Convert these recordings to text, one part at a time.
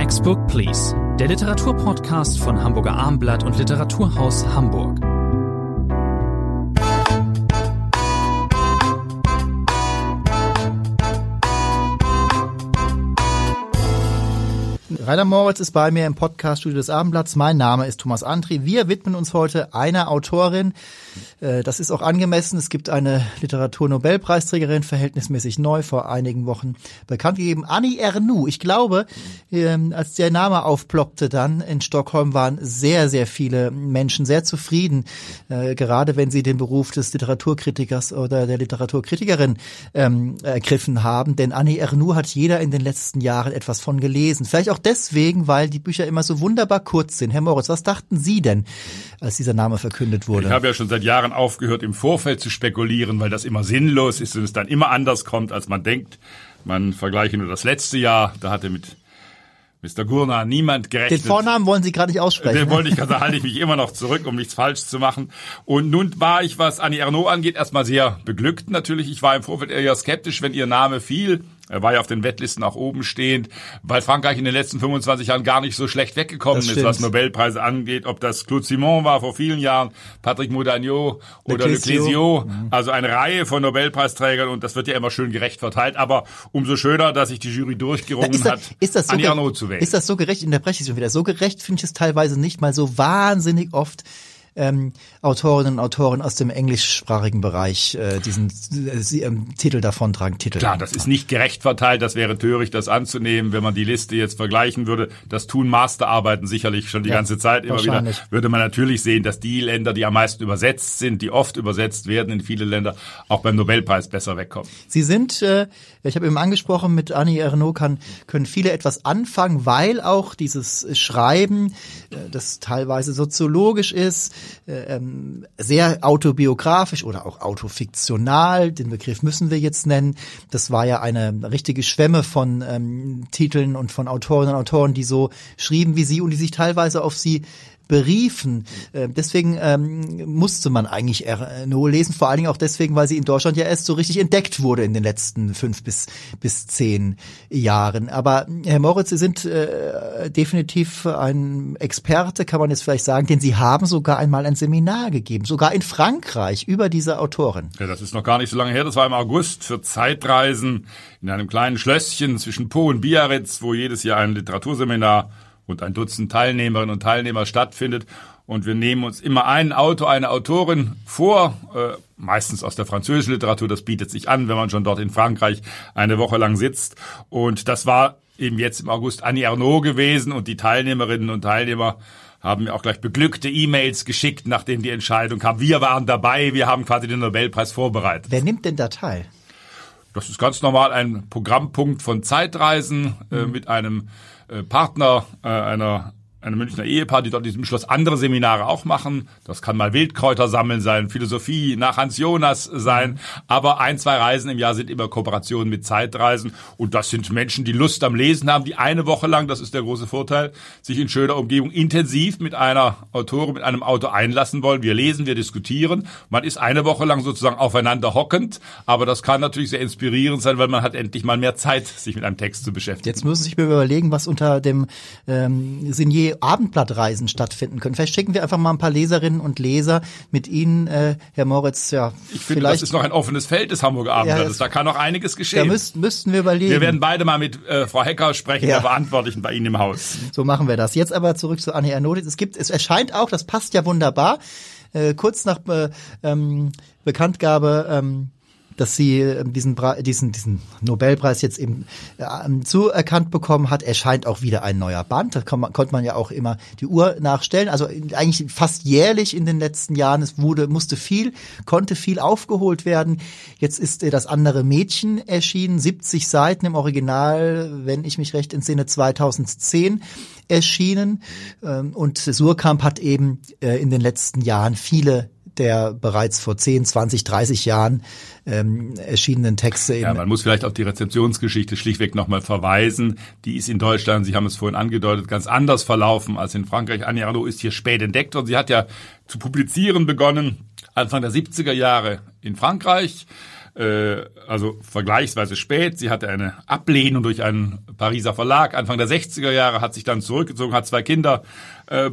Next Book Please, der Literaturpodcast von Hamburger Armblatt und Literaturhaus Hamburg. Rainer Moritz ist bei mir im Podcaststudio des Abendblatts. Mein Name ist Thomas Antry. Wir widmen uns heute einer Autorin. Das ist auch angemessen. Es gibt eine Literaturnobelpreisträgerin, verhältnismäßig neu, vor einigen Wochen bekannt gegeben. Annie Ernaux. Ich glaube, als der Name aufploppte dann in Stockholm, waren sehr, sehr viele Menschen sehr zufrieden, gerade wenn sie den Beruf des Literaturkritikers oder der Literaturkritikerin ergriffen haben. Denn Annie Ernaux hat jeder in den letzten Jahren etwas von gelesen. Vielleicht auch deswegen, weil die Bücher immer so wunderbar kurz sind. Herr Moritz, was dachten Sie denn, als dieser Name verkündet wurde? Ich habe ja schon seit Jahren aufgehört, im Vorfeld zu spekulieren, weil das immer sinnlos ist und es dann immer anders kommt, als man denkt. Man vergleiche nur das letzte Jahr, da hatte mit Mr. Gurnah niemand gerechnet. Den Vornamen wollen Sie gerade nicht aussprechen. Den wollte ich gerade, da halte ich mich immer noch zurück, um nichts falsch zu machen. Und nun war ich, was Annie Ernaux angeht, erstmal sehr beglückt natürlich. Ich war im Vorfeld eher skeptisch, wenn ihr Name fiel. Er war ja auf den Wettlisten auch oben stehend, weil Frankreich in den letzten 25 Jahren gar nicht so schlecht weggekommen ist, was Nobelpreise angeht. Ob das Claude Simon war vor vielen Jahren, Patrick Modiano oder Le Clézio. Also eine Reihe von Nobelpreisträgern und das wird ja immer schön gerecht verteilt. Aber umso schöner, dass sich die Jury durchgerungen hat, Annie Ernaux zu wählen. Ist das so gerecht? Unterbreche ich schon wieder. So gerecht finde ich es teilweise nicht mal so wahnsinnig oft. Autorinnen und Autoren aus dem englischsprachigen Bereich diesen Titel davontragen. Klar, das ist nicht gerecht verteilt, das wäre töricht, das anzunehmen, wenn man die Liste jetzt vergleichen würde. Das tun Masterarbeiten sicherlich schon die ganze Zeit immer wieder. Würde man natürlich sehen, dass die Länder, die am meisten übersetzt sind, die oft übersetzt werden in viele Länder, auch beim Nobelpreis besser wegkommen. Sie sind, ich habe eben angesprochen, mit Annie Ernaux können viele etwas anfangen, weil auch dieses Schreiben, das teilweise soziologisch ist, sehr autobiografisch oder auch autofiktional, den Begriff müssen wir jetzt nennen. Das war ja eine richtige Schwemme von Titeln und von Autorinnen und Autoren, die so schrieben wie sie und die sich teilweise auf sie beriefen. Deswegen musste man eigentlich Ernaux lesen, vor allen Dingen auch deswegen, weil sie in Deutschland ja erst so richtig entdeckt wurde in den letzten 5 bis 10 Jahren. Aber Herr Moritz, Sie sind definitiv ein Experte, kann man jetzt vielleicht sagen, denn Sie haben sogar einmal ein Seminar gegeben, sogar in Frankreich, über diese Autorin. Ja, das ist noch gar nicht so lange her, das war im August für Zeitreisen in einem kleinen Schlösschen zwischen Po und Biarritz, wo jedes Jahr ein Literaturseminar und ein Dutzend Teilnehmerinnen und Teilnehmer stattfindet. Und wir nehmen uns immer einen Autor, eine Autorin vor, meistens aus der französischen Literatur. Das bietet sich an, wenn man schon dort in Frankreich eine Woche lang sitzt. Und das war eben jetzt im August Annie Ernaux gewesen. Und die Teilnehmerinnen und Teilnehmer haben mir auch gleich beglückte E-Mails geschickt, nachdem die Entscheidung kam. Wir waren dabei, wir haben quasi den Nobelpreis vorbereitet. Wer nimmt denn da teil? Das ist ganz normal ein Programmpunkt von Zeitreisen mit einem Partner, einer Münchner Ehepaar, die dort in diesem Schloss andere Seminare auch machen. Das kann mal Wildkräuter sammeln sein, Philosophie nach Hans Jonas sein. Aber 1, 2 Reisen im Jahr sind immer Kooperationen mit Zeitreisen. Und das sind Menschen, die Lust am Lesen haben, die eine Woche lang, das ist der große Vorteil, sich in schöner Umgebung intensiv mit einer Autorin, mit einem Autor einlassen wollen. Wir lesen, wir diskutieren. Man ist eine Woche lang sozusagen aufeinander hockend. Aber das kann natürlich sehr inspirierend sein, weil man hat endlich mal mehr Zeit, sich mit einem Text zu beschäftigen. Jetzt müssen Sie sich mal überlegen, was unter dem Signier Abendblattreisen stattfinden können. Vielleicht schicken wir einfach mal ein paar Leserinnen und Leser mit Ihnen, Herr Moritz. Ja, ich finde, das ist noch ein offenes Feld des Hamburger Abendblattes. Ja, da kann noch einiges geschehen. Da müssten wir überlegen. Wir werden beide mal mit Frau Hecker sprechen, der Verantwortlichen bei Ihnen im Haus. So machen wir das. Jetzt aber zurück zu Annie Ernaux. Es erscheint auch, das passt ja wunderbar, kurz nach Bekanntgabe dass sie diesen Nobelpreis jetzt eben zuerkannt bekommen hat, erscheint auch wieder ein neuer Band. Da konnte man ja auch immer die Uhr nachstellen. Also eigentlich fast jährlich in den letzten Jahren. Es konnte viel aufgeholt werden. Jetzt ist das andere Mädchen erschienen, 70 Seiten im Original, wenn ich mich recht entsinne, 2010 erschienen. Und Surkamp hat eben in den letzten Jahren viele der bereits vor 10, 20, 30 Jahren erschienenen Texte. Ja, man muss vielleicht auf die Rezeptionsgeschichte schlichtweg nochmal verweisen. Die ist in Deutschland, Sie haben es vorhin angedeutet, ganz anders verlaufen als in Frankreich. Annie Ernaux ist hier spät entdeckt und sie hat ja zu publizieren begonnen, Anfang der 70er Jahre in Frankreich. also vergleichsweise spät. Sie hatte eine Ablehnung durch einen Pariser Verlag. Anfang der 60er Jahre hat sich dann zurückgezogen, hat 2 Kinder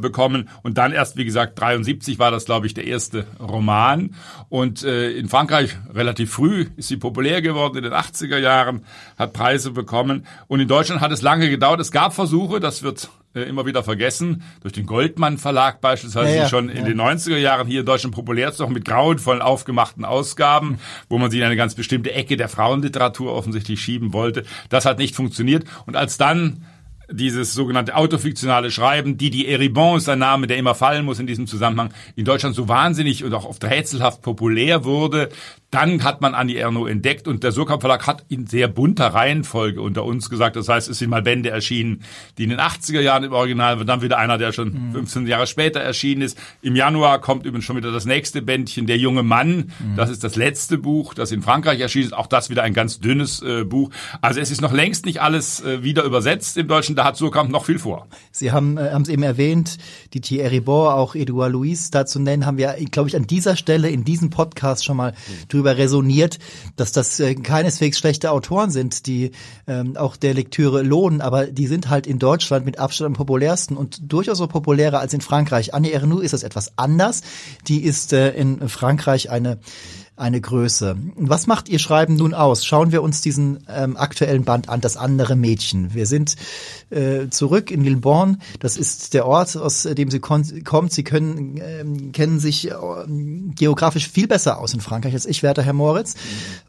bekommen und dann erst, wie gesagt, 73 war das, glaube ich, der erste Roman. Und in Frankreich relativ früh ist sie populär geworden, in den 80er Jahren, hat Preise bekommen. Und in Deutschland hat es lange gedauert. Es gab Versuche, das wird immer wieder vergessen, durch den Goldmann Verlag beispielsweise, die schon in den 90er Jahren hier in Deutschland populär ist, noch mit grauenvollen aufgemachten Ausgaben, wo man sie in eine ganz bestimmte Ecke der Frauenliteratur offensichtlich schieben wollte. Das hat nicht funktioniert. Und als dann dieses sogenannte autofiktionale Schreiben, Didier Eribon ist ein Name, der immer fallen muss in diesem Zusammenhang, in Deutschland so wahnsinnig und auch oft rätselhaft populär wurde, dann hat man Annie Ernaux entdeckt und der Surkamp Verlag hat in sehr bunter Reihenfolge unter uns gesagt, das heißt, es sind mal Bände erschienen, die in den 80er Jahren im Original waren, dann wieder einer, der schon 15 Jahre später erschienen ist. Im Januar kommt übrigens schon wieder das nächste Bändchen, Der junge Mann, das ist das letzte Buch, das in Frankreich erschienen ist, auch das wieder ein ganz dünnes Buch. Also es ist noch längst nicht alles wieder übersetzt im Deutschen, da hat Surkamp noch viel vor. Sie haben es eben erwähnt, die Didier Eribon, auch Édouard Louis da zu nennen, haben wir, glaube ich, an dieser Stelle in diesem Podcast schon mal drüber resoniert, dass das keineswegs schlechte Autoren sind, die auch der Lektüre lohnen, aber die sind halt in Deutschland mit Abstand am populärsten und durchaus so populärer als in Frankreich. Annie Ernaux ist das etwas anders. Die ist in Frankreich eine Größe. Was macht ihr Schreiben nun aus? Schauen wir uns diesen aktuellen Band an, Das andere Mädchen. Wir sind zurück in Lillebonne. Das ist der Ort, aus dem sie kommt. Sie kennen sich geografisch viel besser aus in Frankreich als ich, werter Herr Moritz,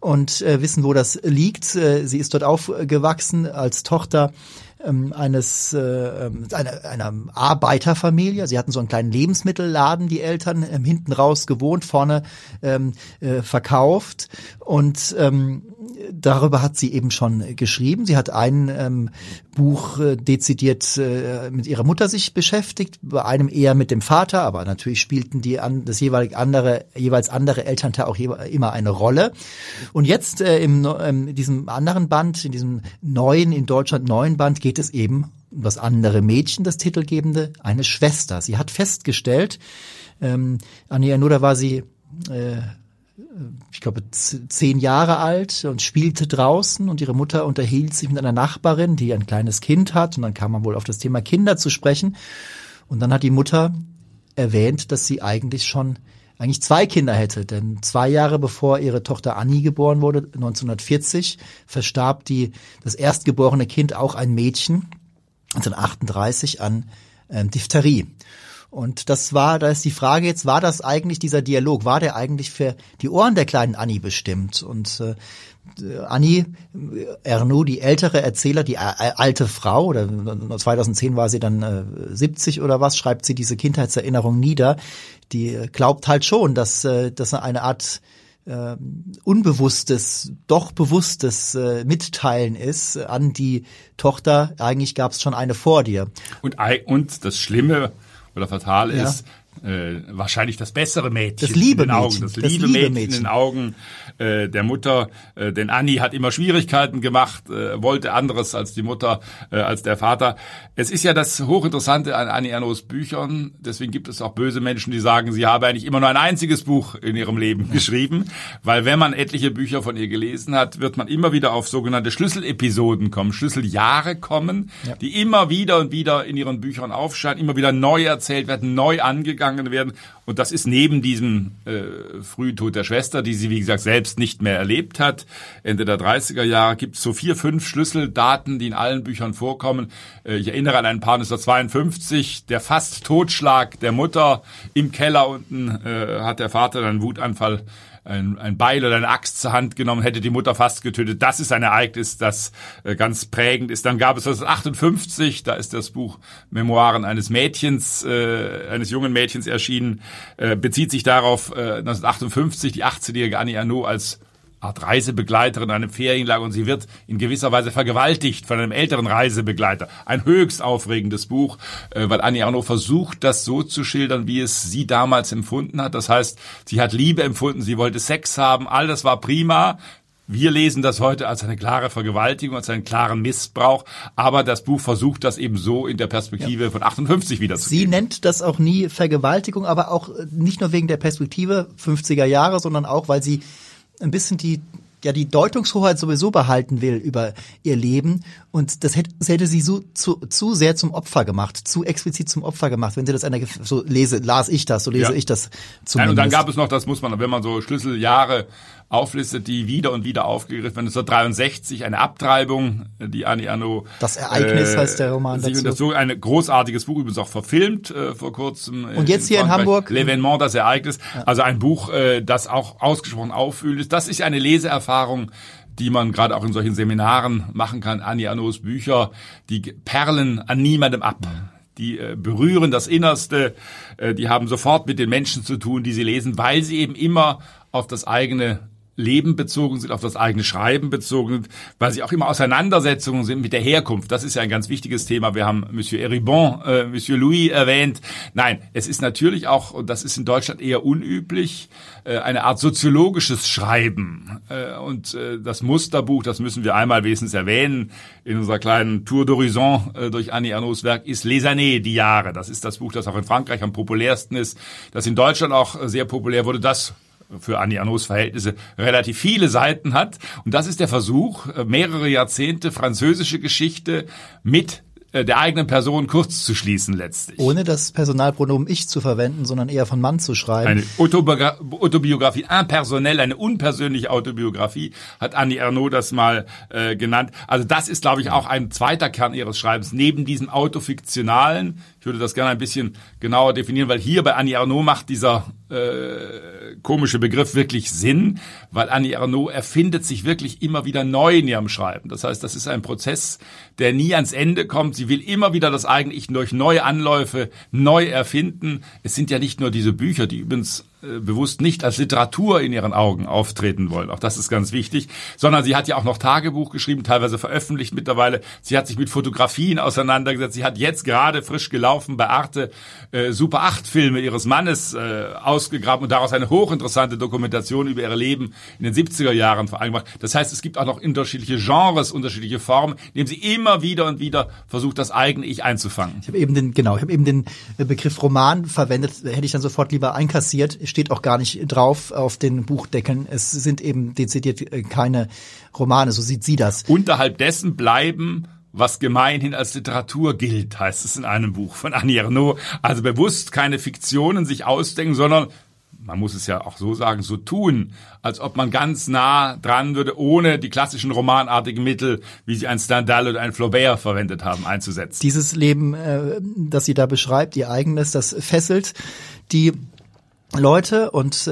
und wissen, wo das liegt. Sie ist dort aufgewachsen als Tochter einer Arbeiterfamilie. Sie hatten so einen kleinen Lebensmittelladen, die Eltern, hinten raus gewohnt, vorne verkauft, und darüber hat sie eben schon geschrieben. Sie hat ein Buch dezidiert mit ihrer Mutter sich beschäftigt, bei einem eher mit dem Vater, aber natürlich spielten die jeweils andere Elternteil auch immer eine Rolle. Und jetzt in diesem anderen Band, in diesem neuen, in Deutschland neuen Band, geht es eben um das andere Mädchen, das titelgebende, eine Schwester. Sie hat festgestellt, Annie Ernaux, da war sie ich glaube 10 Jahre alt und spielte draußen, und ihre Mutter unterhielt sich mit einer Nachbarin, die ein kleines Kind hat, und dann kam man wohl auf das Thema Kinder zu sprechen, und dann hat die Mutter erwähnt, dass sie eigentlich 2 Kinder hätte, denn 2 Jahre bevor ihre Tochter Annie geboren wurde, 1940, verstarb das erstgeborene Kind, auch ein Mädchen, 1938 an Diphtherie. Und da ist die Frage jetzt, war das eigentlich dieser Dialog, war der eigentlich für die Ohren der kleinen Annie bestimmt? Und Annie Ernaux, die ältere Erzähler, die alte Frau, oder 2010 war sie dann 70 oder was, schreibt sie diese Kindheitserinnerung nieder, die glaubt halt schon, dass eine Art unbewusstes, doch bewusstes Mitteilen ist an die Tochter, eigentlich gab es schon eine vor dir. Und das Schlimme oder fatal ist, wahrscheinlich das bessere Mädchen das liebe Mädchen in den Augen der Mutter, denn Annie hat immer Schwierigkeiten gemacht, wollte anderes als die Mutter, als der Vater. Es ist ja das Hochinteressante an Annie Ernaux Büchern, deswegen gibt es auch böse Menschen, die sagen, sie habe eigentlich immer nur ein einziges Buch in ihrem Leben geschrieben, weil wenn man etliche Bücher von ihr gelesen hat, wird man immer wieder auf sogenannte Schlüsselepisoden kommen, Schlüsseljahre kommen, die immer wieder und wieder in ihren Büchern aufscheinen, immer wieder neu erzählt werden, neu angegangen werden. Und das ist neben diesem frühen Tod der Schwester, die sie, wie gesagt, selbst nicht mehr erlebt hat, Ende der 30er Jahre, gibt es so 4, 5 Schlüsseldaten, die in allen Büchern vorkommen. Ich erinnere an ein paar, 1952, der fast Totschlag der Mutter im Keller unten, hat der Vater einen Wutanfall, ein Beil oder eine Axt zur Hand genommen, hätte die Mutter fast getötet. Das ist ein Ereignis, das ganz prägend ist. Dann gab es 1958, da ist das Buch Memoiren eines jungen Mädchens erschienen, bezieht sich darauf, 1958, die 18-jährige Annie Ernaux als Art Reisebegleiterin in einem Ferienlager, und sie wird in gewisser Weise vergewaltigt von einem älteren Reisebegleiter. Ein höchst aufregendes Buch, weil Annie Ernaux versucht, das so zu schildern, wie es sie damals empfunden hat. Das heißt, sie hat Liebe empfunden, sie wollte Sex haben, all das war prima. Wir lesen das heute als eine klare Vergewaltigung, als einen klaren Missbrauch, aber das Buch versucht das eben so in der Perspektive von 58 wiederzugeben. Sie nennt das auch nie Vergewaltigung, aber auch nicht nur wegen der Perspektive 50er Jahre, sondern auch, weil sie ein bisschen die ja die Deutungshoheit sowieso behalten will über ihr Leben, und das hätte sie zu sehr zum Opfer gemacht, zu explizit zum Opfer gemacht, wenn sie das so las ich das zumindest. Nein, und dann gab es noch, das muss man, wenn man so Schlüsseljahre auflistet, die wieder und wieder aufgegriffen werden. 1963 eine Abtreibung, die Annie Ernaux. Das Ereignis heißt der Roman dazu. Das so ein großartiges Buch, übrigens auch verfilmt vor kurzem. Und jetzt hier in Hamburg. L'Événement, das Ereignis. Ja. Also ein Buch, das auch ausgesprochen auffühlend ist. Das ist eine Leseerfahrung, die man gerade auch in solchen Seminaren machen kann. Annie Ernaux Bücher, die perlen an niemandem ab. Mhm. Die berühren das Innerste, die haben sofort mit den Menschen zu tun, die sie lesen, weil sie eben immer auf das eigene Leben bezogen sind, auf das eigene Schreiben bezogen sind, weil sie auch immer Auseinandersetzungen sind mit der Herkunft. Das ist ja ein ganz wichtiges Thema. Wir haben Monsieur Eribon, Monsieur Louis erwähnt. Nein, es ist natürlich auch, und das ist in Deutschland eher unüblich, eine Art soziologisches Schreiben. Und das Musterbuch, das müssen wir einmal wenigstens erwähnen, in unserer kleinen Tour d'Horizon durch Annie Ernaux Werk, ist Les Années, die Jahre. Das ist das Buch, das auch in Frankreich am populärsten ist, das in Deutschland auch sehr populär wurde, das für Annie Ernaux Verhältnisse relativ viele Seiten hat. Und das ist der Versuch, mehrere Jahrzehnte französische Geschichte mit der eigenen Person kurz zu schließen letztlich. Ohne das Personalpronomen Ich zu verwenden, sondern eher von Mann zu schreiben. Eine Autobiografie, impersonell, eine unpersönliche Autobiografie, hat Annie Ernaux das mal genannt. Also das ist, glaube ich, auch ein zweiter Kern ihres Schreibens. Neben diesem autofiktionalen, ich würde das gerne ein bisschen genauer definieren, weil hier bei Annie Ernaux macht dieser komische Begriff wirklich Sinn, weil Annie Ernaux erfindet sich wirklich immer wieder neu in ihrem Schreiben. Das heißt, das ist ein Prozess, der nie ans Ende kommt. Sie will immer wieder das eigene Ich durch neue Anläufe neu erfinden. Es sind ja nicht nur diese Bücher, die übrigens bewusst nicht als Literatur in ihren Augen auftreten wollen. Auch das ist ganz wichtig. Sondern sie hat ja auch noch Tagebuch geschrieben, teilweise veröffentlicht mittlerweile. Sie hat sich mit Fotografien auseinandergesetzt. Sie hat jetzt gerade frisch gelaufen bei Arte Super-8-Filme ihres Mannes ausgegraben und daraus eine hochinteressante Dokumentation über ihr Leben in den 70er Jahren vereinbart. Das heißt, es gibt auch noch unterschiedliche Genres, unterschiedliche Formen, indem sie immer wieder und wieder versucht, das eigene Ich einzufangen. Ich habe eben den Begriff Roman verwendet, hätte ich dann sofort lieber einkassiert. Steht auch gar nicht drauf auf den Buchdeckeln. Es sind eben dezidiert keine Romane, so sieht sie das. Unterhalb dessen bleiben, was gemeinhin als Literatur gilt, heißt es in einem Buch von Annie Ernaux. Also bewusst keine Fiktionen sich ausdenken, sondern, man muss es ja auch so sagen, so tun, als ob man ganz nah dran würde, ohne die klassischen romanartigen Mittel, wie sie ein Stendhal oder ein Flaubert verwendet haben, einzusetzen. Dieses Leben, das sie da beschreibt, ihr eigenes, das fesselt die Leute und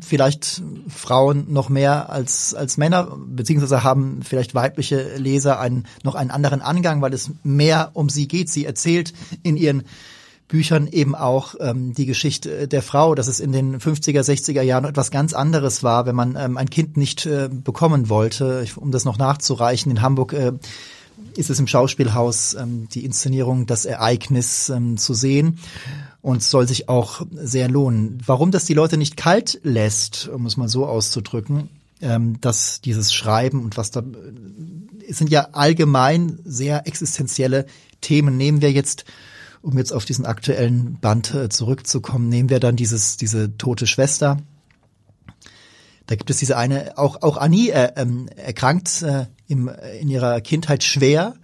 vielleicht Frauen noch mehr als Männer, beziehungsweise haben vielleicht weibliche Leser noch einen anderen Angang, weil es mehr um sie geht. Sie erzählt in ihren Büchern eben auch die Geschichte der Frau, dass es in den 50er, 60er Jahren etwas ganz anderes war, wenn man ein Kind nicht bekommen wollte. Um das noch nachzureichen, in Hamburg ist es im Schauspielhaus die Inszenierung, das Ereignis zu sehen. Und soll sich auch sehr lohnen. Warum das die Leute nicht kalt lässt, um es mal so auszudrücken, dass dieses Schreiben und was da, es sind ja allgemein sehr existenzielle Themen. Nehmen wir jetzt, um jetzt auf diesen aktuellen Band zurückzukommen, nehmen wir dann diese tote Schwester. Da gibt es diese eine, auch Annie erkrankt in ihrer Kindheit schwer.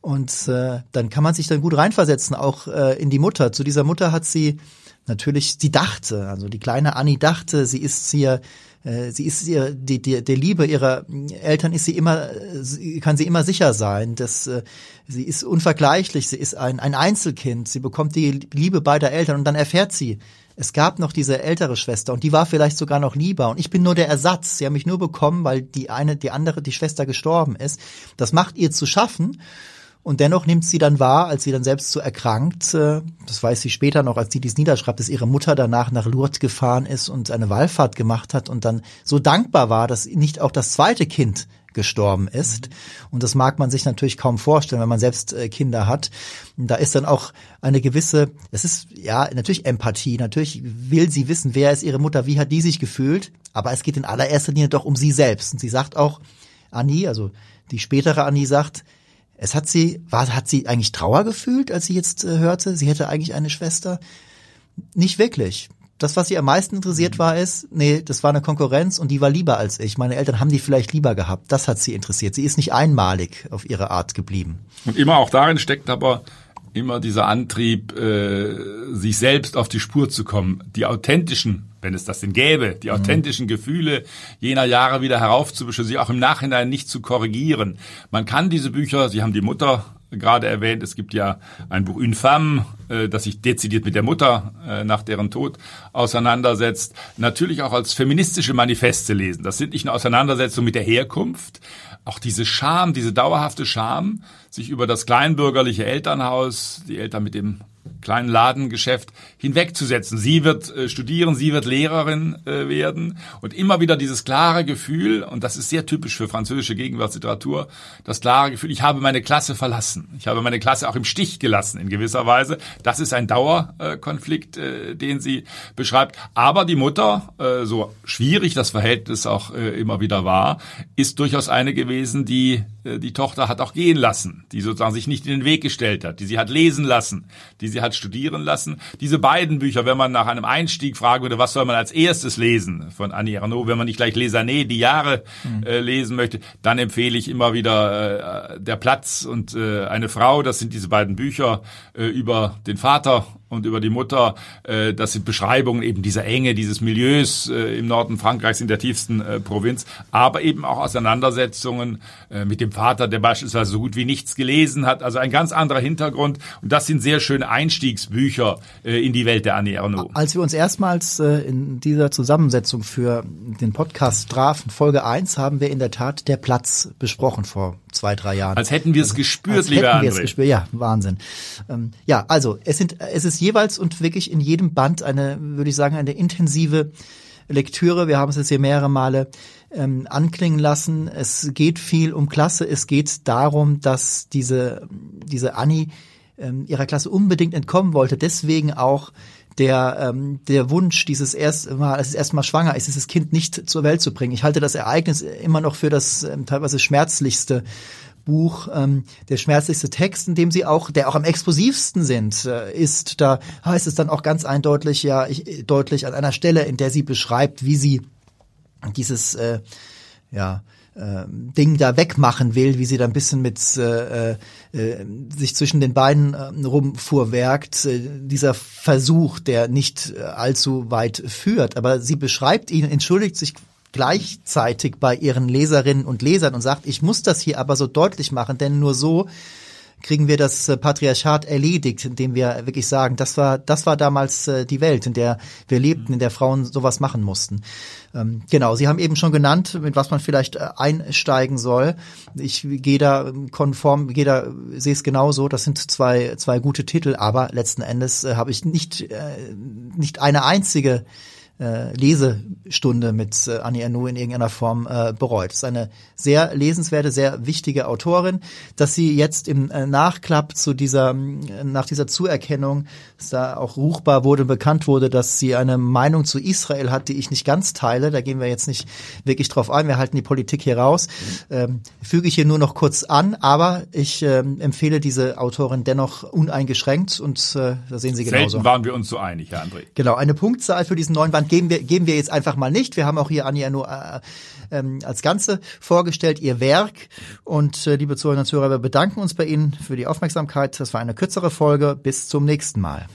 Und dann kann man sich dann gut reinversetzen, auch in die Mutter. Zu dieser Mutter hat sie natürlich, sie dachte, also die kleine Annie dachte, der Liebe ihrer Eltern ist sie immer, kann sie immer sicher sein, dass sie ist unvergleichlich, sie ist ein Einzelkind, sie bekommt die Liebe beider Eltern und dann erfährt sie, es gab noch diese ältere Schwester und die war vielleicht sogar noch lieber und ich bin nur der Ersatz. Sie haben mich nur bekommen, weil die Schwester gestorben ist. Das macht ihr zu schaffen. Und dennoch nimmt sie dann wahr, als sie dann selbst so erkrankt, das weiß sie später noch, als sie dies niederschreibt, dass ihre Mutter danach nach Lourdes gefahren ist und eine Wallfahrt gemacht hat und dann so dankbar war, dass nicht auch das zweite Kind gestorben ist. Und das mag man sich natürlich kaum vorstellen, wenn man selbst Kinder hat. Da ist dann auch eine gewisse, es ist ja natürlich Empathie, natürlich will sie wissen, wer ist ihre Mutter, wie hat die sich gefühlt, aber es geht in allererster Linie doch um sie selbst. Und sie sagt auch, Annie, also die spätere Annie sagt, hat sie eigentlich Trauer gefühlt, als sie jetzt hörte, sie hätte eigentlich eine Schwester? Nicht wirklich. Das, was sie am meisten interessiert war, ist, nee, das war eine Konkurrenz und die war lieber als ich. Meine Eltern haben die vielleicht lieber gehabt. Das hat sie interessiert. Sie ist nicht einmalig auf ihre Art geblieben. Und immer auch darin steckt aber immer dieser Antrieb, sich selbst auf die Spur zu kommen. Die authentischen, wenn es das denn gäbe, die authentischen Gefühle jener Jahre wieder heraufzuwischen, sie auch im Nachhinein nicht zu korrigieren. Man kann diese Bücher, Sie haben die Mutter gerade erwähnt, es gibt ja ein Buch Une Femme, das sich dezidiert mit der Mutter nach deren Tod auseinandersetzt, natürlich auch als feministische Manifeste lesen. Das sind nicht eine Auseinandersetzung mit der Herkunft, auch diese Scham, diese dauerhafte Scham, sich über das kleinbürgerliche Elternhaus, die Eltern mit dem kleinen Ladengeschäft hinwegzusetzen. Sie wird studieren, sie wird Lehrerin werden und immer wieder dieses klare Gefühl, und das ist sehr typisch für französische Gegenwartsliteratur, das klare Gefühl, ich habe meine Klasse verlassen. Ich habe meine Klasse auch im Stich gelassen in gewisser Weise. Das ist ein Dauerkonflikt, den sie beschreibt. Aber die Mutter, so schwierig das Verhältnis auch immer wieder war, ist durchaus eine gewesen, die die Tochter hat auch gehen lassen, die sozusagen sich nicht in den Weg gestellt hat, die sie hat lesen lassen, die sie hat studieren lassen. Diese beiden Bücher, wenn man nach einem Einstieg fragen würde, was soll man als erstes lesen von Annie Ernaux, wenn man nicht gleich Lesané, die Jahre lesen möchte, dann empfehle ich immer wieder Der Platz und Eine Frau. Das sind diese beiden Bücher über den Vater und über die Mutter. Das sind Beschreibungen eben dieser Enge, dieses Milieus im Norden Frankreichs, in der tiefsten Provinz, aber eben auch Auseinandersetzungen mit dem Vater, der beispielsweise so gut wie nichts gelesen hat. Also ein ganz anderer Hintergrund. Und das sind sehr schöne Einstiegsbücher in die Welt der Annie Ernaux. Als wir uns erstmals in dieser Zusammensetzung für den Podcast trafen, Folge 1, haben wir in der Tat Der Platz besprochen vor 2-3 Jahren. Als hätten wir es gespürt, lieber André. Als hätten wir es gespürt, ja, Wahnsinn. Ja, also es ist jeweils und wirklich in jedem Band eine, würde ich sagen, eine intensive Lektüre. Wir haben es jetzt hier mehrere Male anklingen lassen. Es geht viel um Klasse. Es geht darum, dass diese Annie ihrer Klasse unbedingt entkommen wollte. Deswegen auch der Wunsch, es ist erstmal schwanger ist, dieses Kind nicht zur Welt zu bringen. Ich halte das Ereignis immer noch für das teilweise schmerzlichste Buch, der schmerzlichste Text, in dem sie auch, der auch am explosivsten ist. Da heißt es dann auch ganz eindeutig, deutlich an einer Stelle, in der sie beschreibt, wie sie dieses Ding da wegmachen will, wie sie da ein bisschen mit sich zwischen den Beinen rumfuhrwerkt, dieser Versuch, der nicht allzu weit führt. Aber sie beschreibt ihn, entschuldigt sich gleichzeitig bei ihren Leserinnen und Lesern und sagt, ich muss das hier aber so deutlich machen, denn nur so kriegen wir das Patriarchat erledigt, indem wir wirklich sagen, das war damals die Welt, in der wir lebten, in der Frauen sowas machen mussten. Genau, Sie haben eben schon genannt, mit was man vielleicht einsteigen soll. Ich gehe da konform, sehe es genauso, das sind zwei gute Titel, aber letzten Endes habe ich nicht eine einzige Lesestunde mit Annie Ernaux in irgendeiner Form bereut. Das ist eine sehr lesenswerte, sehr wichtige Autorin. Dass sie jetzt im Nachklapp nach dieser Zuerkennung, dass da auch ruchbar wurde, bekannt wurde, dass sie eine Meinung zu Israel hat, die ich nicht ganz teile. Da gehen wir jetzt nicht wirklich drauf ein. Wir halten die Politik hier raus. Füge ich hier nur noch kurz an, aber ich empfehle diese Autorin dennoch uneingeschränkt und da sehen Sie genauso. Selten waren wir uns so einig, Herr André. Genau, eine Punktzahl für diesen neuen Band geben wir jetzt einfach mal nicht. Wir haben auch hier Annie Ernaux als Ganze vorgestellt, ihr Werk. Und liebe Zuhörerinnen und Zuhörer, wir bedanken uns bei Ihnen für die Aufmerksamkeit. Das war eine kürzere Folge. Bis zum nächsten Mal.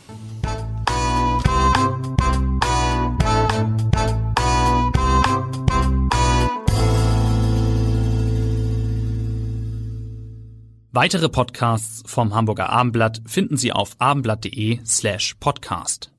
Weitere Podcasts vom Hamburger Abendblatt finden Sie auf abendblatt.de/podcast.